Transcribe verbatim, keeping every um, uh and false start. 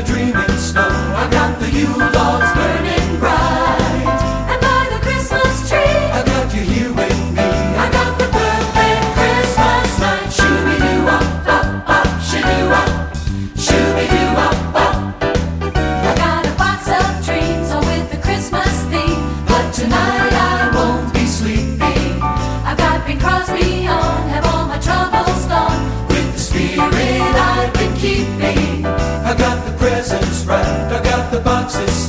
a dreaming snow. I got the Yule logs burning bright, and by the Christmas tree I got you here with me. I got the perfect Christmas night. Shoo-be-doo-wop, up, up, shoo-doo-wop, shoo-be-doo-wop, up. I got a box of dreams all with the Christmas theme, but tonight I won't be sleepy. I've got Bing Crosby on, have all my troubles gone, with the spirit I've been keeping. I got the presents wrapped, I got the boxes